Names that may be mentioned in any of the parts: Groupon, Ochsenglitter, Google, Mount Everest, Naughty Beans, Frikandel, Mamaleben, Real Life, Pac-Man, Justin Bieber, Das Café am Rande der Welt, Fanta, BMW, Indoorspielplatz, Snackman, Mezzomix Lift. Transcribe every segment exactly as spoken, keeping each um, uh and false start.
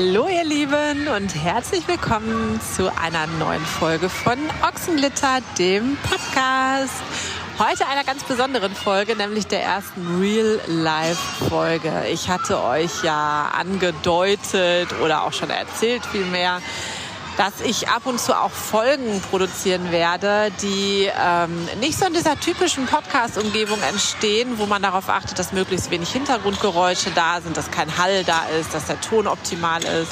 Hallo ihr Lieben und herzlich willkommen zu einer neuen Folge von Ochsenglitter, dem Podcast. Heute einer ganz besonderen Folge, nämlich der ersten Real-Life-Folge. Ich hatte euch ja angedeutet oder auch schon erzählt vielmehr, dass ich ab und zu auch Folgen produzieren werde, die ähm, nicht so in dieser typischen Podcast-Umgebung entstehen, wo man darauf achtet, dass möglichst wenig Hintergrundgeräusche da sind, dass kein Hall da ist, dass der Ton optimal ist,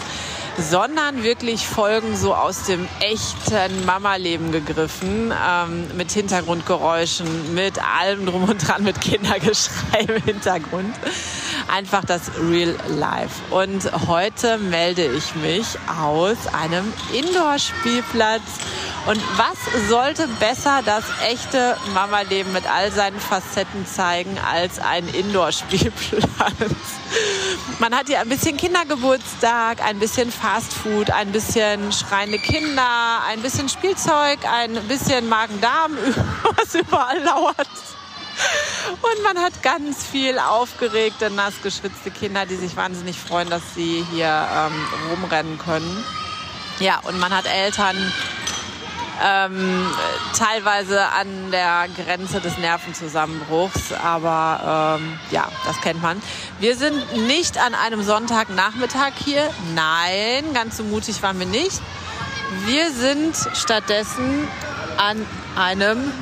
sondern wirklich Folgen so aus dem echten Mama-Leben gegriffen, ähm, mit Hintergrundgeräuschen, mit allem drum und dran, mit Kindergeschrei im Hintergrund. Einfach das Real Life. Und heute melde ich mich aus einem Indoorspielplatz. Und was sollte besser das echte Mama-Leben mit all seinen Facetten zeigen als ein Indoorspielplatz? Man hat hier ein bisschen Kindergeburtstag, ein bisschen Fastfood, ein bisschen schreiende Kinder, ein bisschen Spielzeug, ein bisschen Magen-Darm, was überall lauert. Und man hat ganz viel aufgeregte, nass geschwitzte Kinder, die sich wahnsinnig freuen, dass sie hier ähm, rumrennen können. Ja, und man hat Eltern ähm, teilweise an der Grenze des Nervenzusammenbruchs, aber ähm, ja, das kennt man. Wir sind nicht an einem Sonntagnachmittag hier. Nein, ganz so mutig waren wir nicht. Wir sind stattdessen an einem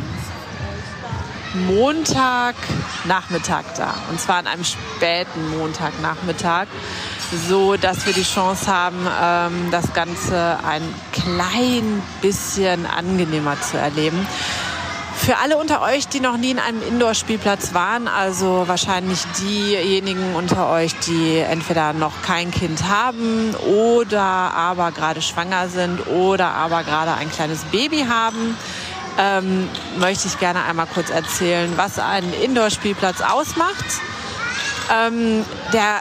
Montagnachmittag da, und zwar an einem späten Montagnachmittag, so dass wir die Chance haben, ähm, das Ganze ein klein bisschen angenehmer zu erleben. Für alle unter euch, die noch nie in einem Indoor-Spielplatz waren, also wahrscheinlich diejenigen unter euch, die entweder noch kein Kind haben oder aber gerade schwanger sind oder aber gerade ein kleines Baby haben, Ähm, möchte ich gerne einmal kurz erzählen, was einen Indoor-Spielplatz ausmacht. Ähm, der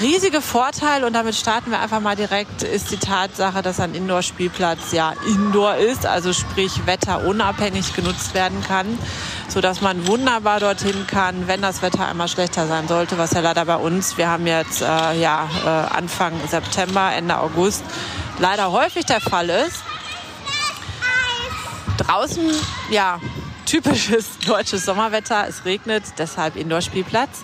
riesige Vorteil, und damit starten wir einfach mal direkt, ist die Tatsache, dass ein Indoor-Spielplatz ja Indoor ist, also sprich wetterunabhängig genutzt werden kann, sodass man wunderbar dorthin kann, wenn das Wetter einmal schlechter sein sollte, was ja leider bei uns, wir haben jetzt äh, ja, äh, Anfang September, Ende August, leider häufig der Fall ist. Draußen, ja, typisches deutsches Sommerwetter, es regnet, deshalb Indoor-Spielplatz.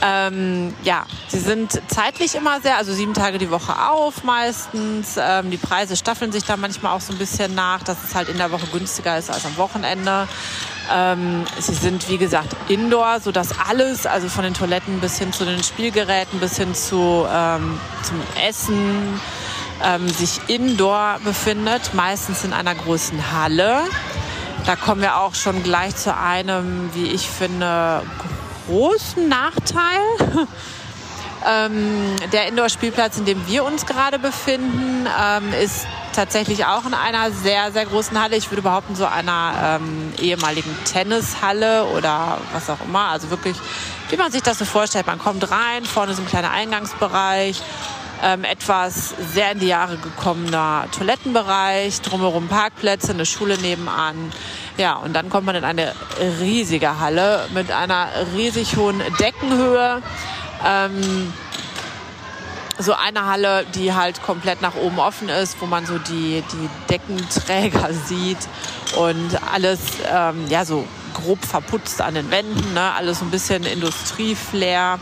Ähm, ja, sie sind zeitlich immer sehr, also sieben Tage die Woche auf meistens. Ähm, die Preise staffeln sich da manchmal auch so ein bisschen nach, dass es halt in der Woche günstiger ist als am Wochenende. Ähm, sie sind, wie gesagt, Indoor, sodass alles, also von den Toiletten bis hin zu den Spielgeräten, bis hin zu, ähm, zum Essen, sich indoor befindet, meistens in einer großen Halle. Da kommen wir auch schon gleich zu einem, wie ich finde, großen Nachteil. ähm, der Indoor-Spielplatz, in dem wir uns gerade befinden, ähm, ist tatsächlich auch in einer sehr, sehr großen Halle. Ich würde behaupten, so einer ähm, ehemaligen Tennishalle oder was auch immer. Also wirklich, wie man sich das so vorstellt. Man kommt rein, vorne ist ein kleiner Eingangsbereich, etwas sehr in die Jahre gekommener Toilettenbereich, drumherum Parkplätze, eine Schule nebenan. Ja, und dann kommt man in eine riesige Halle mit einer riesig hohen Deckenhöhe. Ähm, so eine Halle, die halt komplett nach oben offen ist, wo man so die, die Deckenträger sieht und alles, ähm, ja, so grob verputzt an den Wänden, ne? Alles so ein bisschen Industrieflair.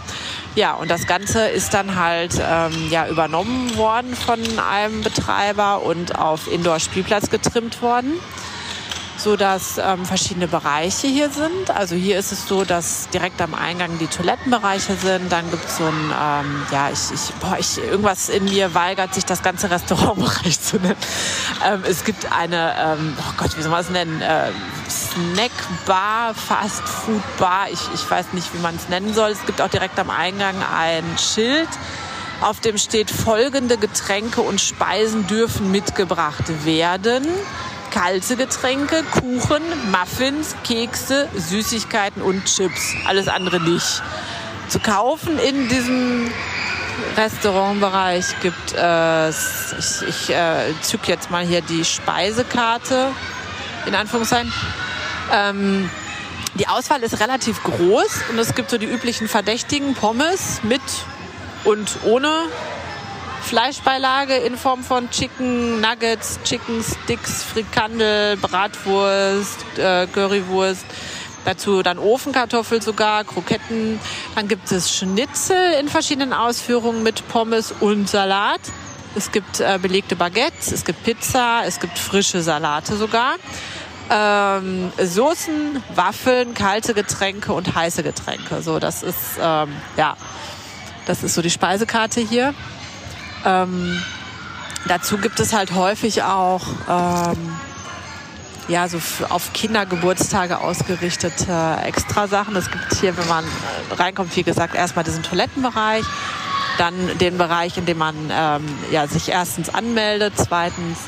Ja, und das Ganze ist dann halt ähm, ja, übernommen worden von einem Betreiber und auf Indoor-Spielplatz getrimmt worden, sodass ähm, verschiedene Bereiche hier sind. Also hier ist es so, dass direkt am Eingang die Toilettenbereiche sind. Dann gibt es so ein, ähm, ja, ich, ich, boah, ich, irgendwas in mir weigert sich, das ganze Restaurantbereich zu nennen. Ähm, es gibt eine, ähm, oh Gott, wie soll man es nennen, ähm, Snackbar, Fastfoodbar, ich, ich weiß nicht, wie man es nennen soll. Es gibt auch direkt am Eingang ein Schild, auf dem steht: Folgende Getränke und Speisen dürfen mitgebracht werden. Kalte Getränke, Kuchen, Muffins, Kekse, Süßigkeiten und Chips. Alles andere nicht. Zu kaufen in diesem Restaurantbereich gibt es, äh, ich, ich äh, zück jetzt mal hier die Speisekarte, in Anführungszeichen. Ähm, die Auswahl ist relativ groß und es gibt so die üblichen Verdächtigen: Pommes mit und ohne Fleischbeilage in Form von Chicken Nuggets, Chicken Sticks, Frikandel, Bratwurst, äh, Currywurst. Dazu dann Ofenkartoffel sogar, Kroketten. Dann gibt es Schnitzel in verschiedenen Ausführungen mit Pommes und Salat. Es gibt äh, belegte Baguettes, es gibt Pizza, es gibt frische Salate sogar. Ähm, Soßen, Waffeln, kalte Getränke und heiße Getränke. So, das ist, ähm, ja, das ist so die Speisekarte hier. Ähm, dazu gibt es halt häufig auch ähm, ja, so auf Kindergeburtstage ausgerichtete Extrasachen. Es gibt hier, wenn man reinkommt, wie gesagt, erstmal diesen Toilettenbereich, dann den Bereich, in dem man ähm, ja, sich erstens anmeldet, zweitens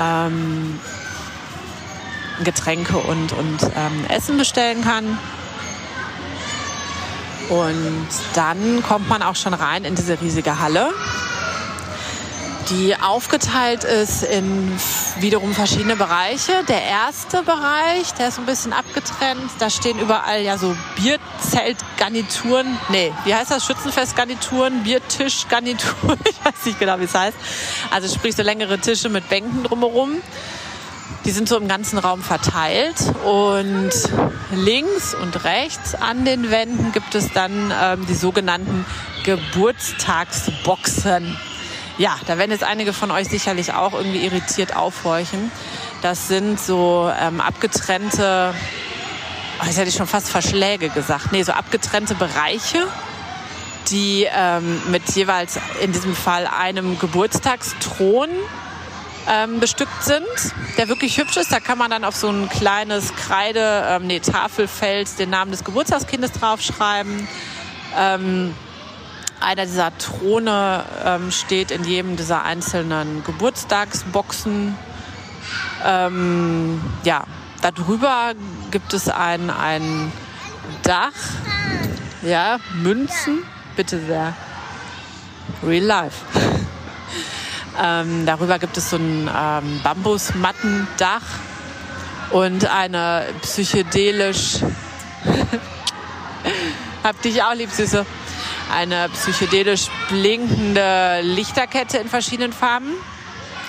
ähm, Getränke und, und ähm, Essen bestellen kann. Und dann kommt man auch schon rein in diese riesige Halle, die aufgeteilt ist in wiederum verschiedene Bereiche. Der erste Bereich, der ist ein bisschen abgetrennt. Da stehen überall ja so Bierzeltgarnituren. Nee, wie heißt das? Schützenfestgarnituren, Biertischgarnituren. Ich weiß nicht genau, wie es heißt. Also sprich so längere Tische mit Bänken drumherum. Die sind so im ganzen Raum verteilt. Und links und rechts an den Wänden gibt es dann ähm, die sogenannten Geburtstagsboxen. Ja, da werden jetzt einige von euch sicherlich auch irgendwie irritiert aufhorchen. Das sind so ähm, abgetrennte, oh, jetzt hätte ich schon fast Verschläge gesagt, nee, so abgetrennte Bereiche, die ähm, mit jeweils in diesem Fall einem Geburtstagsthron ähm, bestückt sind, der wirklich hübsch ist. Da kann man dann auf so ein kleines Kreide, ähm, nee, Tafelfeld den Namen des Geburtstagskindes draufschreiben. Ähm, Einer dieser Throne ähm, steht in jedem dieser einzelnen Geburtstagsboxen. Ähm, ja, darüber gibt es ein, ein Dach. Ja, Münzen. Bitte sehr. Real life. ähm, darüber gibt es so ein ähm, Bambusmattendach und eine psychedelisch... Hab dich auch lieb, Süße. Eine psychedelisch blinkende Lichterkette in verschiedenen Farben.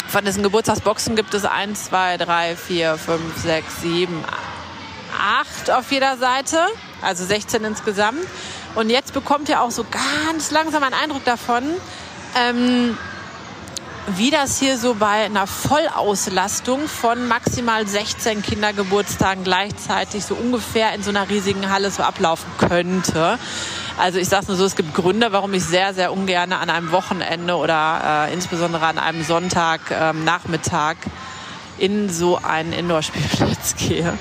Von diesen Geburtstagsboxen gibt es eins, zwei, drei, vier, fünf, sechs, sieben, acht auf jeder Seite. Also sechzehn insgesamt. Und jetzt bekommt ihr auch so ganz langsam einen Eindruck davon, ähm, wie das hier so bei einer Vollauslastung von maximal sechzehn Kindergeburtstagen gleichzeitig so ungefähr in so einer riesigen Halle so ablaufen könnte. Also ich sag's nur so, es gibt Gründe, warum ich sehr, sehr ungern an einem Wochenende oder äh, insbesondere an einem Sonntag ähm, Nachmittag in so einen Indoorspielplatz gehe.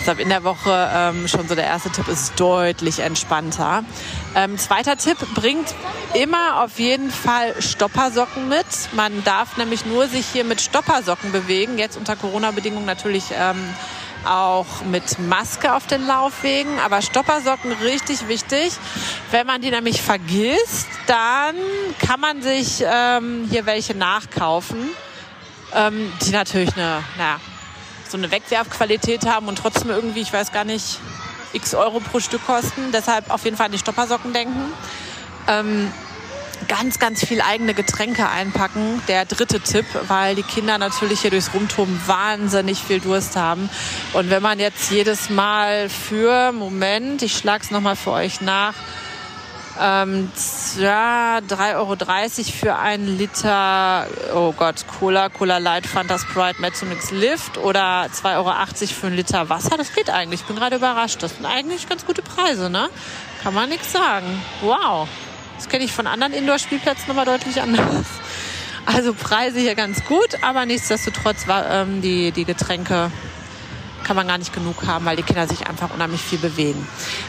Deshalb in der Woche ähm, schon so der erste Tipp ist deutlich entspannter. Ähm, zweiter Tipp, bringt immer auf jeden Fall Stoppersocken mit. Man darf nämlich nur sich hier mit Stoppersocken bewegen. Jetzt unter Corona-Bedingungen natürlich ähm, auch mit Maske auf den Laufwegen. Aber Stoppersocken richtig wichtig. Wenn man die nämlich vergisst, dann kann man sich ähm, hier welche nachkaufen. Ähm, die natürlich eine, naja, so eine Wegwerfqualität haben und trotzdem irgendwie, ich weiß gar nicht, x Euro pro Stück kosten. Deshalb auf jeden Fall an die Stoppersocken denken. Ähm, ganz, ganz viel eigene Getränke einpacken. Der dritte Tipp, weil die Kinder natürlich hier durchs Rumtoben wahnsinnig viel Durst haben. Und wenn man jetzt jedes Mal für, Moment, ich schlag's nochmal für euch nach, Ähm, ja, drei Euro dreißig für einen Liter, oh Gott, Cola, Cola Light, Fanta Sprite, Mezzomix Lift oder zwei Euro achtzig für einen Liter Wasser. Das geht eigentlich, ich bin gerade überrascht. Das sind eigentlich ganz gute Preise, ne? Kann man nichts sagen. Wow, das kenne ich von anderen Indoor-Spielplätzen nochmal deutlich anders. Also Preise hier ganz gut, aber nichtsdestotrotz war ähm, die, die Getränke... kann man gar nicht genug haben, weil die Kinder sich einfach unheimlich viel bewegen.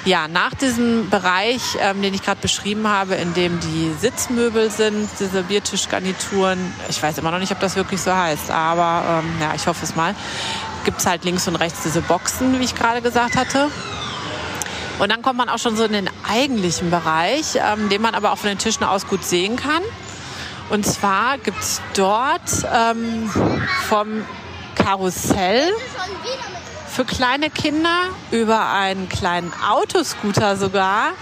Ja, nach diesem Bereich, ähm, den ich gerade beschrieben habe, in dem die Sitzmöbel sind, diese Biertischgarnituren, ich weiß immer noch nicht, ob das wirklich so heißt, aber ähm, ja, ich hoffe es mal, gibt es halt links und rechts diese Boxen, wie ich gerade gesagt hatte. Und dann kommt man auch schon so in den eigentlichen Bereich, ähm, den man aber auch von den Tischen aus gut sehen kann. Und zwar gibt es dort ähm, vom Karussell für kleine Kinder, über einen kleinen Autoscooter sogar,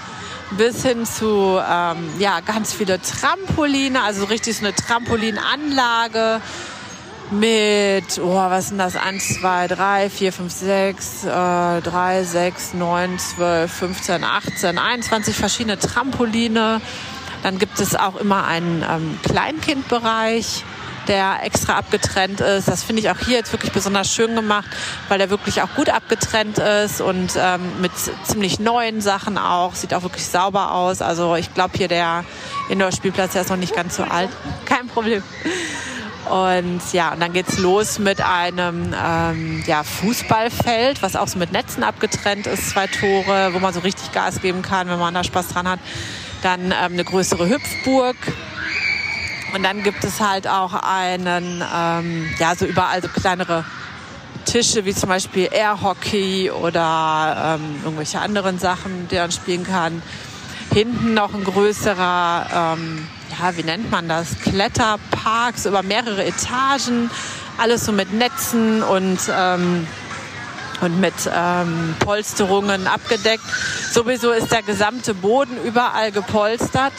bis hin zu ähm, ja, ganz viele Trampoline, also richtig so eine Trampolinanlage mit, oh, was sind das, eins, zwei, drei, vier, fünf, sechs, drei, sechs, neun, zwölf, fünfzehn, achtzehn, einundzwanzig verschiedene Trampoline. Dann gibt es auch immer einen ähm, Kleinkindbereich, der extra abgetrennt ist. Das finde ich auch hier jetzt wirklich besonders schön gemacht, weil der wirklich auch gut abgetrennt ist und ähm, mit ziemlich neuen Sachen auch. Sieht auch wirklich sauber aus. Also ich glaube hier der Indoorspielplatz, der ist noch nicht ganz so alt. Kein Problem. Und ja, und dann geht's los mit einem ähm, ja, Fußballfeld, was auch so mit Netzen abgetrennt ist. Zwei Tore, wo man so richtig Gas geben kann, wenn man da Spaß dran hat. Dann ähm, eine größere Hüpfburg. Und dann gibt es halt auch einen, ähm, ja, so überall so kleinere Tische, wie zum Beispiel Airhockey oder ähm, irgendwelche anderen Sachen, die man spielen kann. Hinten noch ein größerer, ähm, ja, wie nennt man das? Kletterpark, so über mehrere Etagen. Alles so mit Netzen und, ähm, und mit ähm, Polsterungen abgedeckt. Sowieso ist der gesamte Boden überall gepolstert.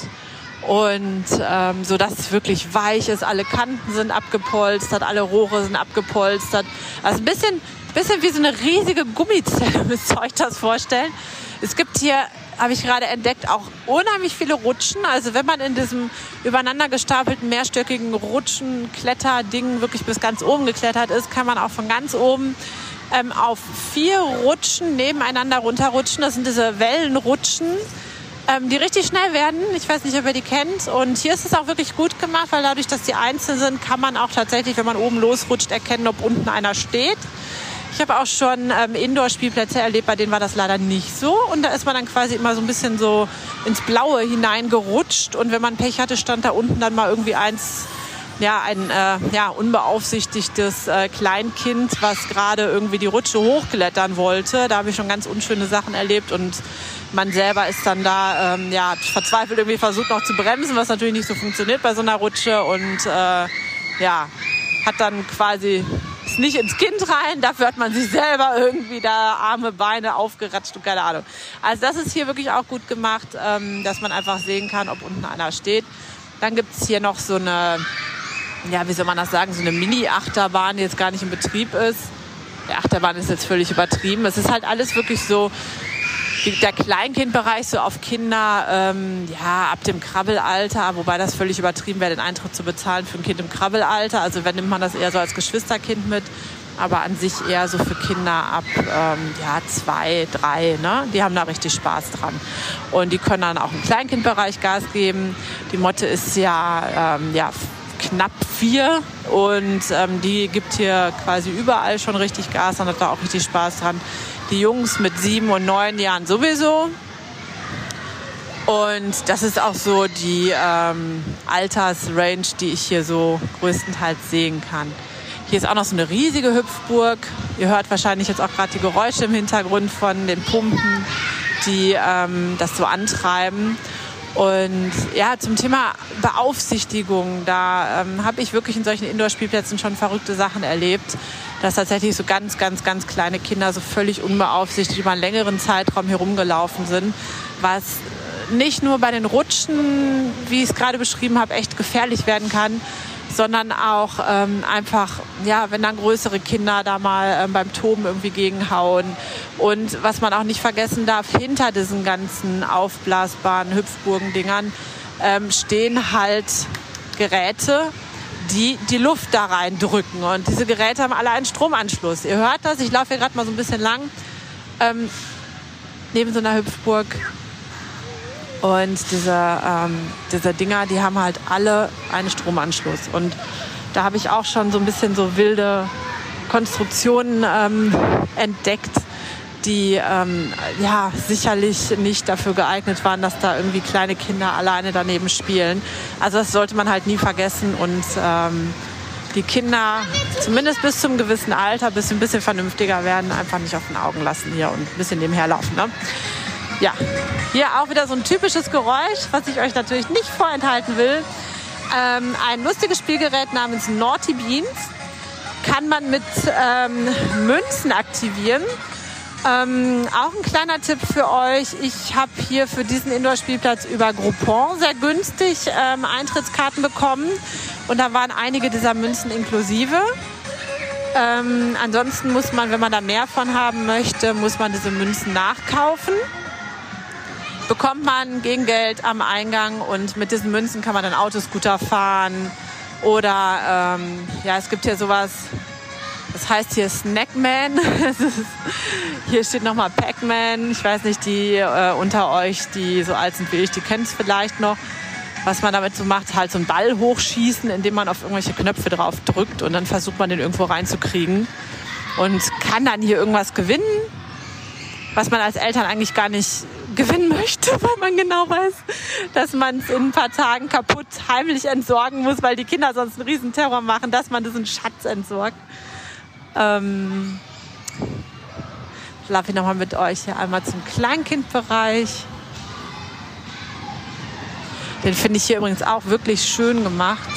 Und ähm, so dass es wirklich weich ist, alle Kanten sind abgepolstert, alle Rohre sind abgepolstert. Also ein bisschen, bisschen wie so eine riesige Gummizelle, müsst ihr euch das vorstellen. Es gibt hier, habe ich gerade entdeckt, auch unheimlich viele Rutschen. Also wenn man in diesem übereinander gestapelten, mehrstöckigen Rutschen-Kletterding wirklich bis ganz oben geklettert ist, kann man auch von ganz oben ähm, auf vier Rutschen nebeneinander runterrutschen. Das sind diese Wellenrutschen, die richtig schnell werden. Ich weiß nicht, ob ihr die kennt. Und hier ist es auch wirklich gut gemacht, weil dadurch, dass die einzeln sind, kann man auch tatsächlich, wenn man oben losrutscht, erkennen, ob unten einer steht. Ich habe auch schon ähm, Indoor-Spielplätze erlebt, bei denen war das leider nicht so. Und da ist man dann quasi immer so ein bisschen so ins Blaue hineingerutscht. Und wenn man Pech hatte, stand da unten dann mal irgendwie eins, ja, ein äh, ja, unbeaufsichtigtes äh, Kleinkind, was gerade irgendwie die Rutsche hochklettern wollte. Da habe ich schon ganz unschöne Sachen erlebt und man selber ist dann da ähm, ja, verzweifelt irgendwie versucht noch zu bremsen, was natürlich nicht so funktioniert bei so einer Rutsche und äh, ja, hat dann quasi ist nicht ins Kind rein, dafür hat man sich selber irgendwie da Arme, Beine aufgeratscht und keine Ahnung. Also das ist hier wirklich auch gut gemacht, ähm, dass man einfach sehen kann, ob unten einer steht. Dann gibt es hier noch so eine, ja, wie soll man das sagen, so eine Mini-Achterbahn, die jetzt gar nicht in Betrieb ist. Die Achterbahn ist jetzt völlig übertrieben. Es ist halt alles wirklich so, der Kleinkindbereich so auf Kinder, ähm, ja, ab dem Krabbelalter, wobei das völlig übertrieben wäre, den Eintritt zu bezahlen für ein Kind im Krabbelalter. Also wenn nimmt man das eher so als Geschwisterkind mit, aber an sich eher so für Kinder ab ähm, ja, zwei, drei, ne? Die haben da richtig Spaß dran. Und die können dann auch im Kleinkindbereich Gas geben. Die Motte ist ja, ähm, ja knapp vier und ähm, die gibt hier quasi überall schon richtig Gas und hat da auch richtig Spaß dran. Die Jungs mit sieben und neun Jahren sowieso. Und das ist auch so die ähm, Altersrange, die ich hier so größtenteils sehen kann. Hier ist auch noch so eine riesige Hüpfburg. Ihr hört wahrscheinlich jetzt auch gerade die Geräusche im Hintergrund von den Pumpen, die ähm, das so antreiben. Und ja, zum Thema Beaufsichtigung, da ähm, habe ich wirklich in solchen Indoor-Spielplätzen schon verrückte Sachen erlebt, dass tatsächlich so ganz, ganz, ganz kleine Kinder so völlig unbeaufsichtigt über einen längeren Zeitraum herumgelaufen sind, was nicht nur bei den Rutschen, wie ich es gerade beschrieben habe, echt gefährlich werden kann, sondern auch ähm, einfach, ja, wenn dann größere Kinder da mal ähm, beim Toben irgendwie gegenhauen. Und was man auch nicht vergessen darf, hinter diesen ganzen aufblasbaren Hüpfburgendingern ähm, stehen halt Geräte, die die Luft da reindrücken. Und diese Geräte haben alle einen Stromanschluss. Ihr hört das, ich laufe hier gerade mal so ein bisschen lang, ähm, neben so einer Hüpfburg. Und diese, ähm, diese Dinger, die haben halt alle einen Stromanschluss. Und da habe ich auch schon so ein bisschen so wilde Konstruktionen ähm, entdeckt, die ähm, ja, sicherlich nicht dafür geeignet waren, dass da irgendwie kleine Kinder alleine daneben spielen. Also das sollte man halt nie vergessen. Und ähm, die Kinder, zumindest bis zum gewissen Alter, bis sie ein bisschen vernünftiger werden, einfach nicht auf den Augen lassen hier und ein bisschen nebenher laufen, ne? Ja, hier auch wieder so ein typisches Geräusch, was ich euch natürlich nicht vorenthalten will. Ähm, ein lustiges Spielgerät namens Naughty Beans kann man mit ähm, Münzen aktivieren. Ähm, auch ein kleiner Tipp für euch. Ich habe hier für diesen Indoor-Spielplatz über Groupon sehr günstig ähm, Eintrittskarten bekommen. Und da waren einige dieser Münzen inklusive. Ähm, ansonsten muss man, wenn man da mehr von haben möchte, muss man diese Münzen nachkaufen. Bekommt man Gegengeld am Eingang und mit diesen Münzen kann man dann Autoscooter fahren. Oder ähm, ja, es gibt hier sowas, das heißt hier Snackman. Hier steht nochmal Pac-Man. Ich weiß nicht, die äh, unter euch, die so alt sind wie ich, die kennen es vielleicht noch. Was man damit so macht, halt so einen Ball hochschießen, indem man auf irgendwelche Knöpfe drauf drückt und dann versucht man den irgendwo reinzukriegen und kann dann hier irgendwas gewinnen, was man als Eltern eigentlich gar nicht gewinnen möchte, weil man genau weiß, dass man es in ein paar Tagen kaputt heimlich entsorgen muss, weil die Kinder sonst einen riesen Terror machen, dass man diesen Schatz entsorgt. Ähm, laufe ich nochmal mit euch hier einmal zum Kleinkindbereich. Den finde ich hier übrigens auch wirklich schön gemacht.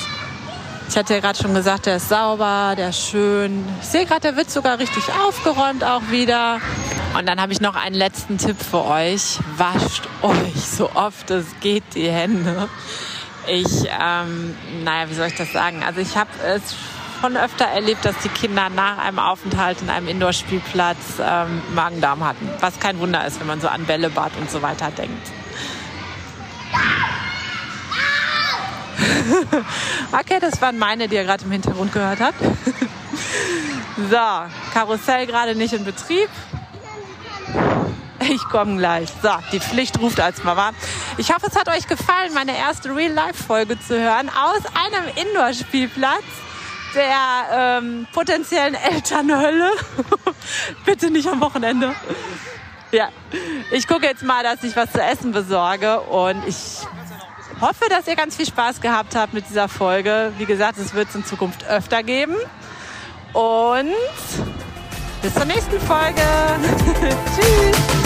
Ich hatte ja gerade schon gesagt, der ist sauber, der ist schön. Ich sehe gerade, der wird sogar richtig aufgeräumt auch wieder. Und dann habe ich noch einen letzten Tipp für euch. Wascht euch so oft es geht die Hände. Ich, ähm, naja, wie soll ich das sagen? Also ich habe es schon öfter erlebt, dass die Kinder nach einem Aufenthalt in einem Indoor-Spielplatz ähm, Magen-Darm hatten. Was kein Wunder ist, wenn man so an Bällebad und so weiter denkt. Okay, das waren meine, die ihr gerade im Hintergrund gehört habt. So, Karussell gerade nicht in Betrieb. Ich komme gleich. So, die Pflicht ruft als Mama. Ich hoffe, es hat euch gefallen, meine erste Real-Life-Folge zu hören aus einem Indoor-Spielplatz der ähm, potenziellen Elternhölle. Bitte nicht am Wochenende. Ja, ich gucke jetzt mal, dass ich was zu essen besorge und ich hoffe, dass ihr ganz viel Spaß gehabt habt mit dieser Folge. Wie gesagt, es wird es in Zukunft öfter geben. Und bis zur nächsten Folge. Tschüss.